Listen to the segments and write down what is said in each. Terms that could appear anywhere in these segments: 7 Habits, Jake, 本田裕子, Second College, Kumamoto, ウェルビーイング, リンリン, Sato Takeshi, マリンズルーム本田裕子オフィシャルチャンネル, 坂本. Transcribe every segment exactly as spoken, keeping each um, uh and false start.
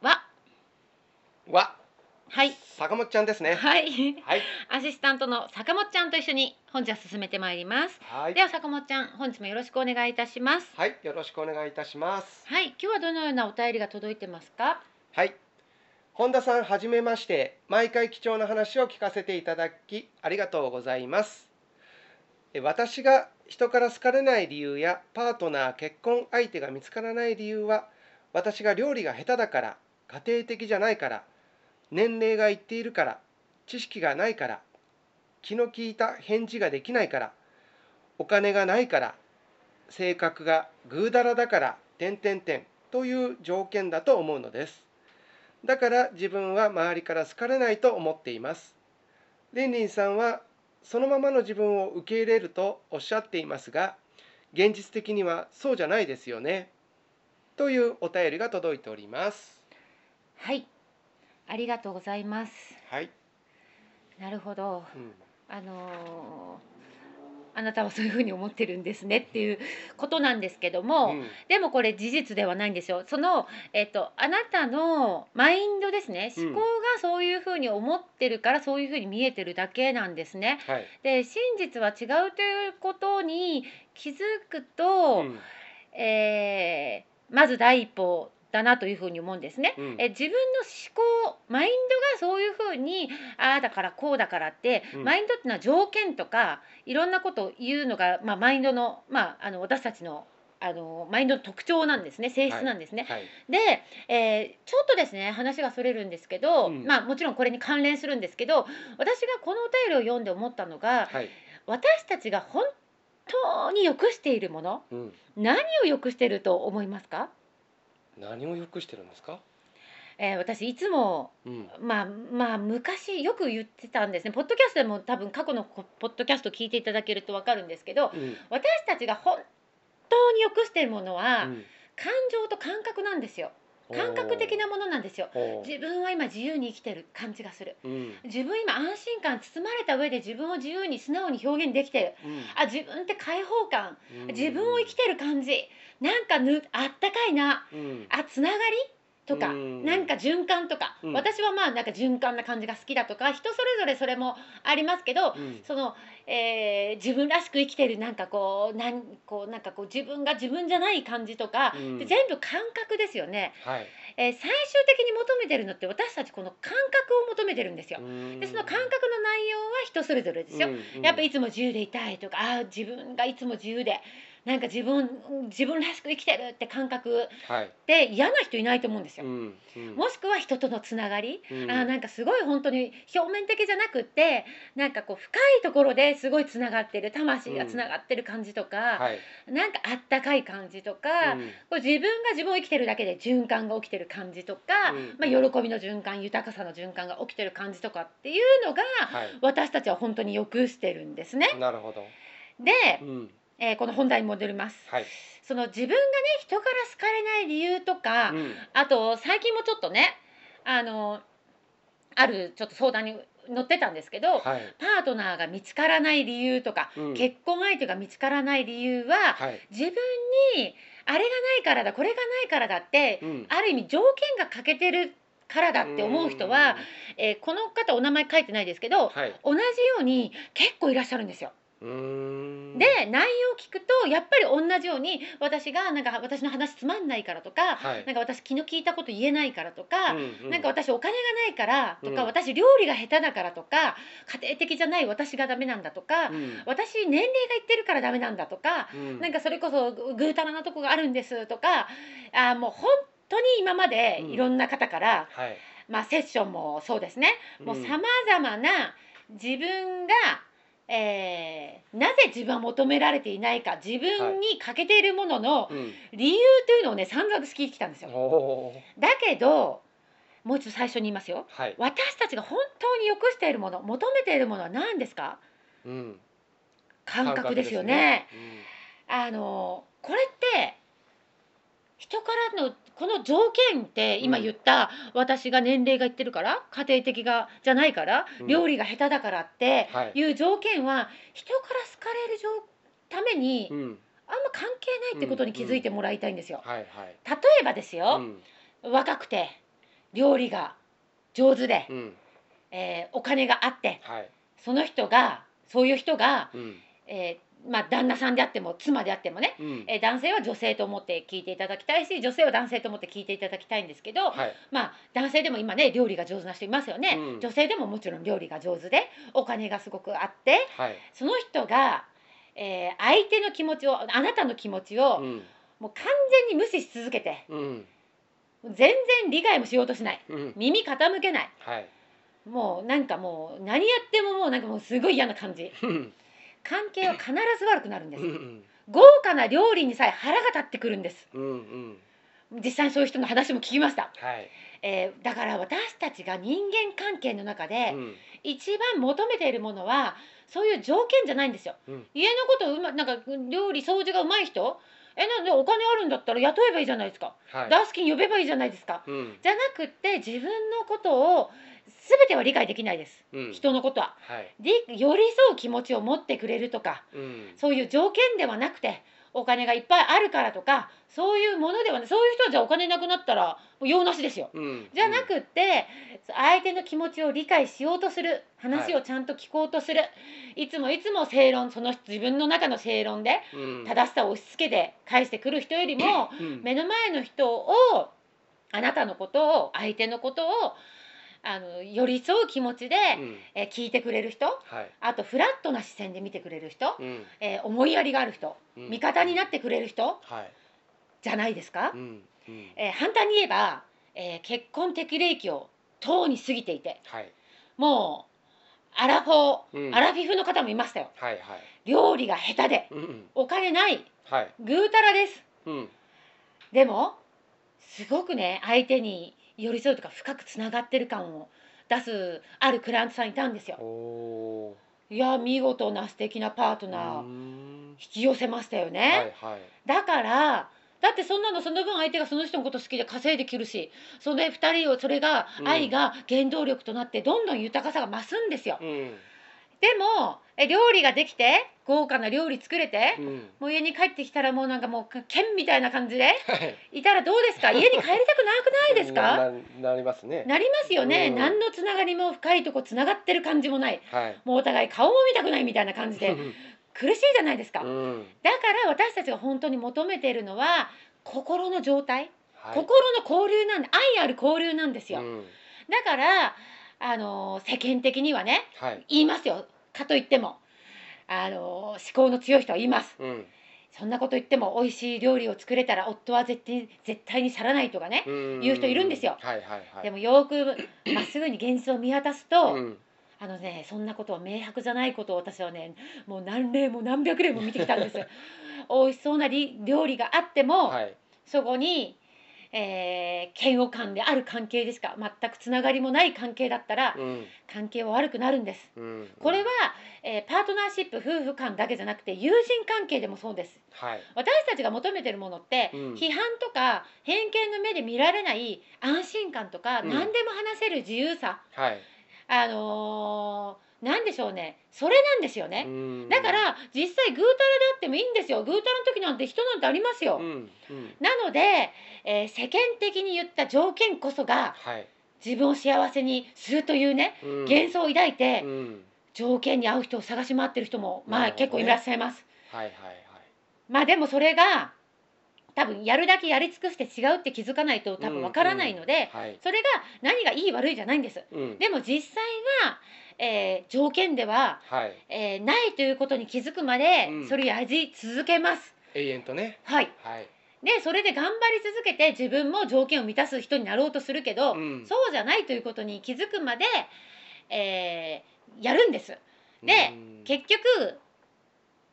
は、は、はい、坂本ちゃんですね。はい、はい、アシスタントの坂本ちゃんと一緒に本日は進めてまいります。はい、では坂本ちゃん、本日もよろしくお願いいたします。はい、よろしくお願いいたします。はい、今日はどのようなお便りが届いてますか。はい、本田さんはじめまして。毎回貴重な話を聞かせていただきありがとうございます。私が人から好かれない理由やパートナー、結婚相手が見つからない理由は、私が料理が下手だから、家庭的じゃないから、年齢がいっているから、知識がないから、気の利いた返事ができないから、お金がないから、性格がぐうだらだから、点々点という条件だと思うのです。だから自分は周りから好かれないと思っています。リンリンさんはそのままの自分を受け入れるとおっしゃっていますが、現実的にはそうじゃないですよね。というお便りが届いております。はい。ありがとうございます。はい。なるほど。うん、あのー、あなたはそういうふうに思ってるんですねっていうことなんですけども、うん、でもこれ事実ではないんですよ。その、えっと、あなたのマインドですね。思考がそういうふうに思ってるから、うん、そういうふうに見えてるだけなんですね。はい、で、真実は違うということに気づくと、うん、えー、まず第一歩だなというふうに思うんですね。うん、え自分の思考、マインドがそういうふうにああだからこうだからって、うん、マインドっていうのは条件とかいろんなことを言うのが、まあ、マインドの、まあ、あの私たちの、あのマインドの特徴なんですね、性質なんですね。はいはい、で、えー、ちょっとですね話がそれるんですけど、うん、まあ、もちろんこれに関連するんですけど、私がこのお便りを読んで思ったのが、はい、私たちが本当によくしているもの、うん、何をよくしていると思いますか？何をよくしてるんですか？えー、私いつも、うん、まあまあ昔よく言ってたんですね。ポッドキャストでも多分過去のポッドキャスト聞いていただけると分かるんですけど、うん、私たちが本当によくしてるものは、うん、感情と感覚なんですよ。感覚的なものなんですよ。自分は今自由に生きてる感じがする、うん、自分今安心感包まれた上で自分を自由に素直に表現できてる、うん、あ自分って解放感、うん、自分を生きてる感じなんかぬあったかいな、うん、あつながりとか、うん、なんか循環とか、うん、私はまあなんか循環な感じが好きだとか人それぞれそれもありますけど、うん、その、えー、自分らしく生きてるなんかこうなんこうなんかこう自分が自分じゃない感じとか、うん、で全部感覚ですよね。はい、えー、最終的に求めてるのって私たちこの感覚を求めてるんですよ。でその感覚の内容は人それぞれですよ。うん、やっぱいつも自由でいたいとか、あ自分がいつも自由でなんか自分自分らしく生きてるって感覚で嫌な人いないと思うんですよ。うんうん、もしくは人とのつながり、うん、あなんかすごい本当に表面的じゃなくってなんかこう深いところですごいつながってる魂がつながってる感じとか、うんはい、なんかあったかい感じとか、うん、こう自分が自分を生きてるだけで循環が起きてる感じとか、うんまあ、喜びの循環豊かさの循環が起きてる感じとかっていうのが、はい、私たちは本当によくしてるんですね。なるほど。で、うんえー、この本題に戻ります。はい、その自分がね人から好かれない理由とか、うん、あと最近もちょっとねあのあるちょっと相談に乗ってたんですけど、はい、パートナーが見つからない理由とか、うん、結婚相手が見つからない理由は、はい、自分にあれがないからだこれがないからだって、うん、ある意味条件が欠けてるからだって思う人は、えー、この方お名前書いてないですけど、はい、同じように結構いらっしゃるんですよ。うーんで内容を聞くとやっぱり同じように私がなんか私の話つまんないからとか、はい、なんか私気の利いたこと言えないからとか、うんうん、なんか私お金がないからとか、うん、私料理が下手だからとか家庭的じゃない私がダメなんだとか、うん、私年齢がいってるからダメなんだとか、うん、なんかそれこそぐうたらなとこがあるんですとか、あーもう本当に今までいろんな方から、うんはい、まあセッションもそうですね、もう様々な自分がえー、なぜ自分は求められていないか、自分に欠けているものの理由というのをね、散々聞いてきたんですよ。だけどもう一度最初に言いますよ、はい、私たちが本当に欲しているもの、求めているものは何ですか、うん、感覚ですよね。あのこれって人からのこの条件って今言った、うん、私が年齢がいってるから家庭的がじゃないから、うん、料理が下手だからっていう条件は、はい、人から好かれるために、うん、あんま関係ないってことに気づいてもらいたいんですよ。例えばですよ、うん、若くて料理が上手で、うんえー、お金があって、はい、その人がそういう人が、うんえーまあ、旦那さんであっても妻であってもね、うん、え男性は女性と思って聞いていただきたいし、女性は男性と思って聞いていただきたいんですけど、はい、まあ男性でも今ね料理が上手な人いますよね、うん、女性でももちろん料理が上手でお金がすごくあって、はい、その人が、えー、相手の気持ちをあなたの気持ちを、うん、もう完全に無視し続けて、うん、全然理解もしようとしない、うん、耳傾けない、はい、もうなんかもう何やってももうなんかもうすごい嫌な感じ関係は必ず悪くなるんです。うんうん、豪華な料理にさえ腹が立ってくるんです。うんうん、実際そういう人の話も聞きました。はいえー、だから私たちが人間関係の中で一番求めているものはそういう条件じゃないんですよ。うん、家のことうまなんか料理掃除がうまい人、えなんでお金あるんだったら雇えばいいじゃないですか。はい、ダースキン呼べばいいじゃないですか。うん、じゃなくって自分のことを全ては理解できないです、うん、人のことは、はい、寄り添う気持ちを持ってくれるとか、うん、そういう条件ではなくてお金がいっぱいあるからとかそういうものではない、そういう人はじゃあお金なくなったら用なしですよ、うん、じゃなくって、うん、相手の気持ちを理解しようとする、話をちゃんと聞こうとする、はい、いつもいつも正論、その自分の中の正論で正しさを押し付けて返してくる人よりも、うん、目の前の人をあなたのことを相手のことをあの寄り添う気持ちで、うんえー、聞いてくれる人、はい、あとフラットな視線で見てくれる人、うんえー、思いやりがある人、うん、味方になってくれる人、はい、じゃないですか、うんうんえー、反対に言えば、えー、結婚適齢期をとうに過ぎていて、はい、もうアラフォー、うん、アラフィフの方もいましたよ、はいはい、料理が下手で、うん、お金ない、はい、ぐうたらです、うん、でもすごくね相手に寄り添うとか深くつながってる感を出すあるクライアントさんいたんですよ。おいや見事な素敵なパートナー引き寄せましたよね、はいはい、だからだってそんなのその分相手がその人のこと好きで稼いできるし、それふたりをそれが愛が原動力となってどんどん豊かさが増すんですよ、うん、でもえ料理ができて豪華な料理作れて、うん、もう家に帰ってきたらもうなんかもう剣みたいな感じでいたらどうですか、家に帰りたくなくないですかな, なりますねなりますよね、うん、何のつながりも深いとこつながってる感じもない、はい、もうお互い顔も見たくないみたいな感じで苦しいじゃないですか、うん、だから私たちが本当に求めているのは心の状態、はい、心の交流なんで愛ある交流なんですよ、うん、だからあの世間的にはね、はい、言いますよ、かといってもあの思考の強い人は言います、うん、そんなこと言っても美味しい料理を作れたら夫は絶対、絶対に去らないとかね言う人いるんですよ、はいはいはい、でもよくまっすぐに現実を見渡すと、うん、あのねそんなことは明白じゃないことを私はねもう何例も何百例も見てきたんです美味しそうな料理があっても、はい、そこにえー、嫌悪感である関係ですか、全くつながりもない関係だったら、うん、関係は悪くなるんです、うんうん、これは、えー、パートナーシップ夫婦間だけじゃなくて友人関係でもそうです、はい、私たちが求めてるものって、うん、批判とか偏見の目で見られない安心感とか、うん、何でも話せる自由さ、はい、あのーなんでしょうね、それなんですよね。だから実際ぐうたらであってもいいんですよ。ぐうたらの時なんて人なんてありますよ、うんうん、なので、えー、世間的に言った条件こそが、はい、自分を幸せにするというね、うん、幻想を抱いて、うん、条件に合う人を探し回ってる人も、まあ、ね、結構いらっしゃいます、はいはいはい、まあでもそれが多分やるだけやり尽くして違うって気づかないと多分わからないので、うんうんはい、それが何がいい悪いじゃないんです、うん、でも実際はえー、条件では、はいえー、ないということに気づくまで、うん、それを味続けます永遠とね、はいはい、でそれで頑張り続けて自分も条件を満たす人になろうとするけど、うん、そうじゃないということに気づくまで、えー、やるんです。で、うん、結局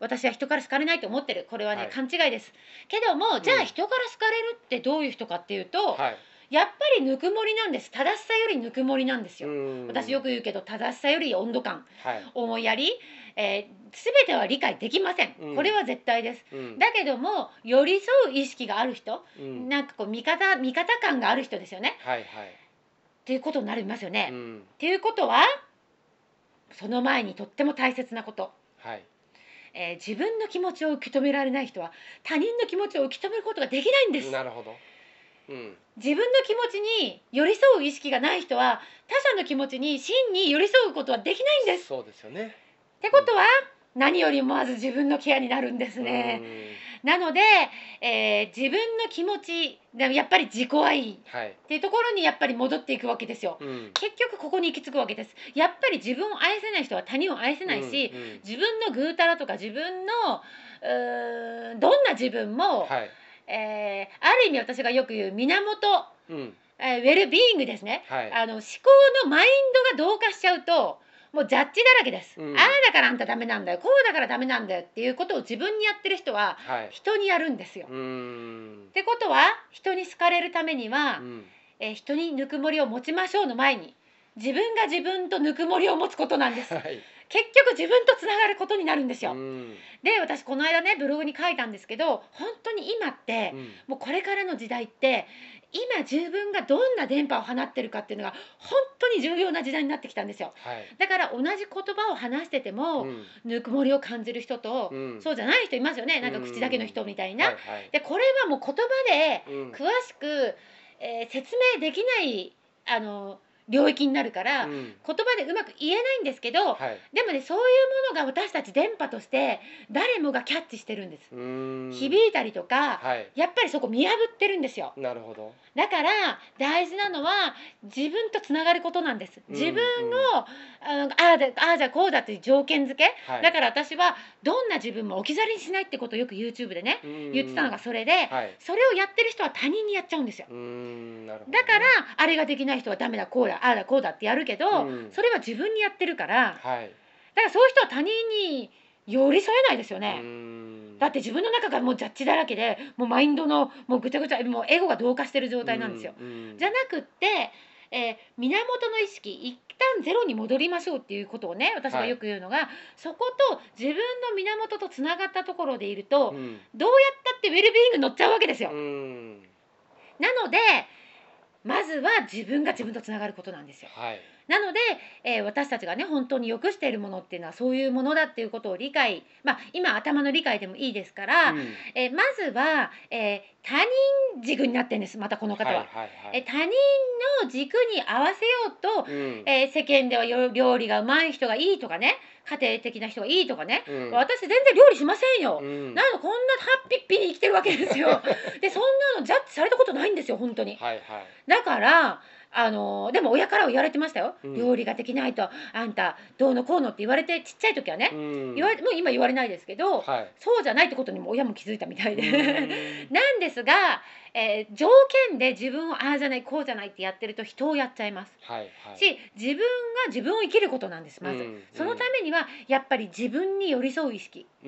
私は人から好かれないと思ってる、これはね、はい、勘違いです。けどもじゃあ人から好かれるってどういう人かっていうと、はい、やっぱりぬくもりなんです。正しさよりぬくもりなんですよ。私よく言うけど正しさより温度感、はい、思いやり、えー、全ては理解できません、うん、これは絶対です、うん、だけども寄り添う意識がある人、うん、なんかこう味方、味方感がある人ですよね、はいはい、っていうことになりますよね、うん、っていうことはその前にとっても大切なこと、はいえー、自分の気持ちを受け止められない人は他人の気持ちを受け止めることができないんです。なるほど。うん、自分の気持ちに寄り添う意識がない人は他者の気持ちに真に寄り添うことはできないんです。そうですよね。ってことは、うん、何よりもまず自分のケアになるんですね。なので、えー、自分の気持ちやっぱり自己愛っていうところにやっぱり戻っていくわけですよ、はい、結局ここに行き着くわけです。やっぱり自分を愛せない人は他人を愛せないし、うんうん、自分のぐうたらとか自分のうーんどんな自分も、はいえー、ある意味私がよく言う源、うんえー、ウェルビーイングですね、はい、あの思考のマインドが同化しちゃうともうジャッジだらけです、うん、ああだからあんたダメなんだよ、こうだからダメなんだよっていうことを自分にやってる人は人にやるんですよ、はい、うーんってことは人に好かれるためには、うんえー、人にぬくもりを持ちましょうの前に自分が自分とぬくもりを持つことなんです、はい結局自分とつながることになるんですよ、うん、で私この間ねブログに書いたんですけど本当に今って、うん、もうこれからの時代って今自分がどんな電波を放ってるかっていうのが本当に重要な時代になってきたんですよ、はい、だから同じ言葉を話してても、うん、ぬくもりを感じる人と、うん、そうじゃない人いますよね。なんか口だけの人みたいな、うんはいはい、でこれはもう言葉で詳しく、うんえー、説明できないあの領域になるから、うん、言葉でうまく言えないんですけど、はい、でもねそういうものが私たち電波として誰もがキャッチしてるんです。うーん響いたりとか、はい、やっぱりそこ見破ってるんですよ。なるほど。だから大事なのは自分とつながることなんです。自分を、うんうん、ああだ、ああじゃあこうだっていう条件付け、はい、だから私はどんな自分も置き去りにしないってことをよく YouTube でね言ってたのがそれで、はい、それをやってる人は他人にやっちゃうんですよ。うーんなるほど、ね、だからあれができない人はダメだこうだああだこうだってやるけど、うん、それは自分にやってるから、はい、だからそういう人は他人に寄り添えないですよね。うんだって自分の中がもうジャッジだらけでもうマインドのもうぐちゃぐちゃもうエゴが同化してる状態なんですよ。じゃなくって、えー、源の意識一旦ゼロに戻りましょうっていうことをね私がよく言うのが、はい、そこと自分の源とつながったところでいると、うん、どうやったってウェルビーイング乗っちゃうわけですよ。うんなのでまずは自分が自分とつながることなんですよ、はい、なので、えー、私たちがね本当に良くしているものっていうのはそういうものだっていうことを理解、まあ、今頭の理解でもいいですから、うんえー、まずは、えー、他人軸になってるんです。またこの方は、はいはいはいえー、他人の軸に合わせようと、うんえー、世間では料理がうまい人がいいとかね家庭的な人がいいとかね、うん、私全然料理しませんよ、うん、なのこんなハッピッピに生きてるわけですよでそんなのジャッジされたことないんですよ本当に、はいはい、だからあのでも親からは言われてましたよ、うん、料理ができないとあんたどうのこうのって言われて、ちっちゃい時はね、うん、言わもう今言われないですけど、はい、そうじゃないってことにも親も気づいたみたいで、うん、なんですが、えー、条件で自分をああじゃないこうじゃないってやってると人をやっちゃいます、はいはい、し自分が自分を生きることなんです。まず、うん、そのためにはやっぱり自分に寄り添う意識っ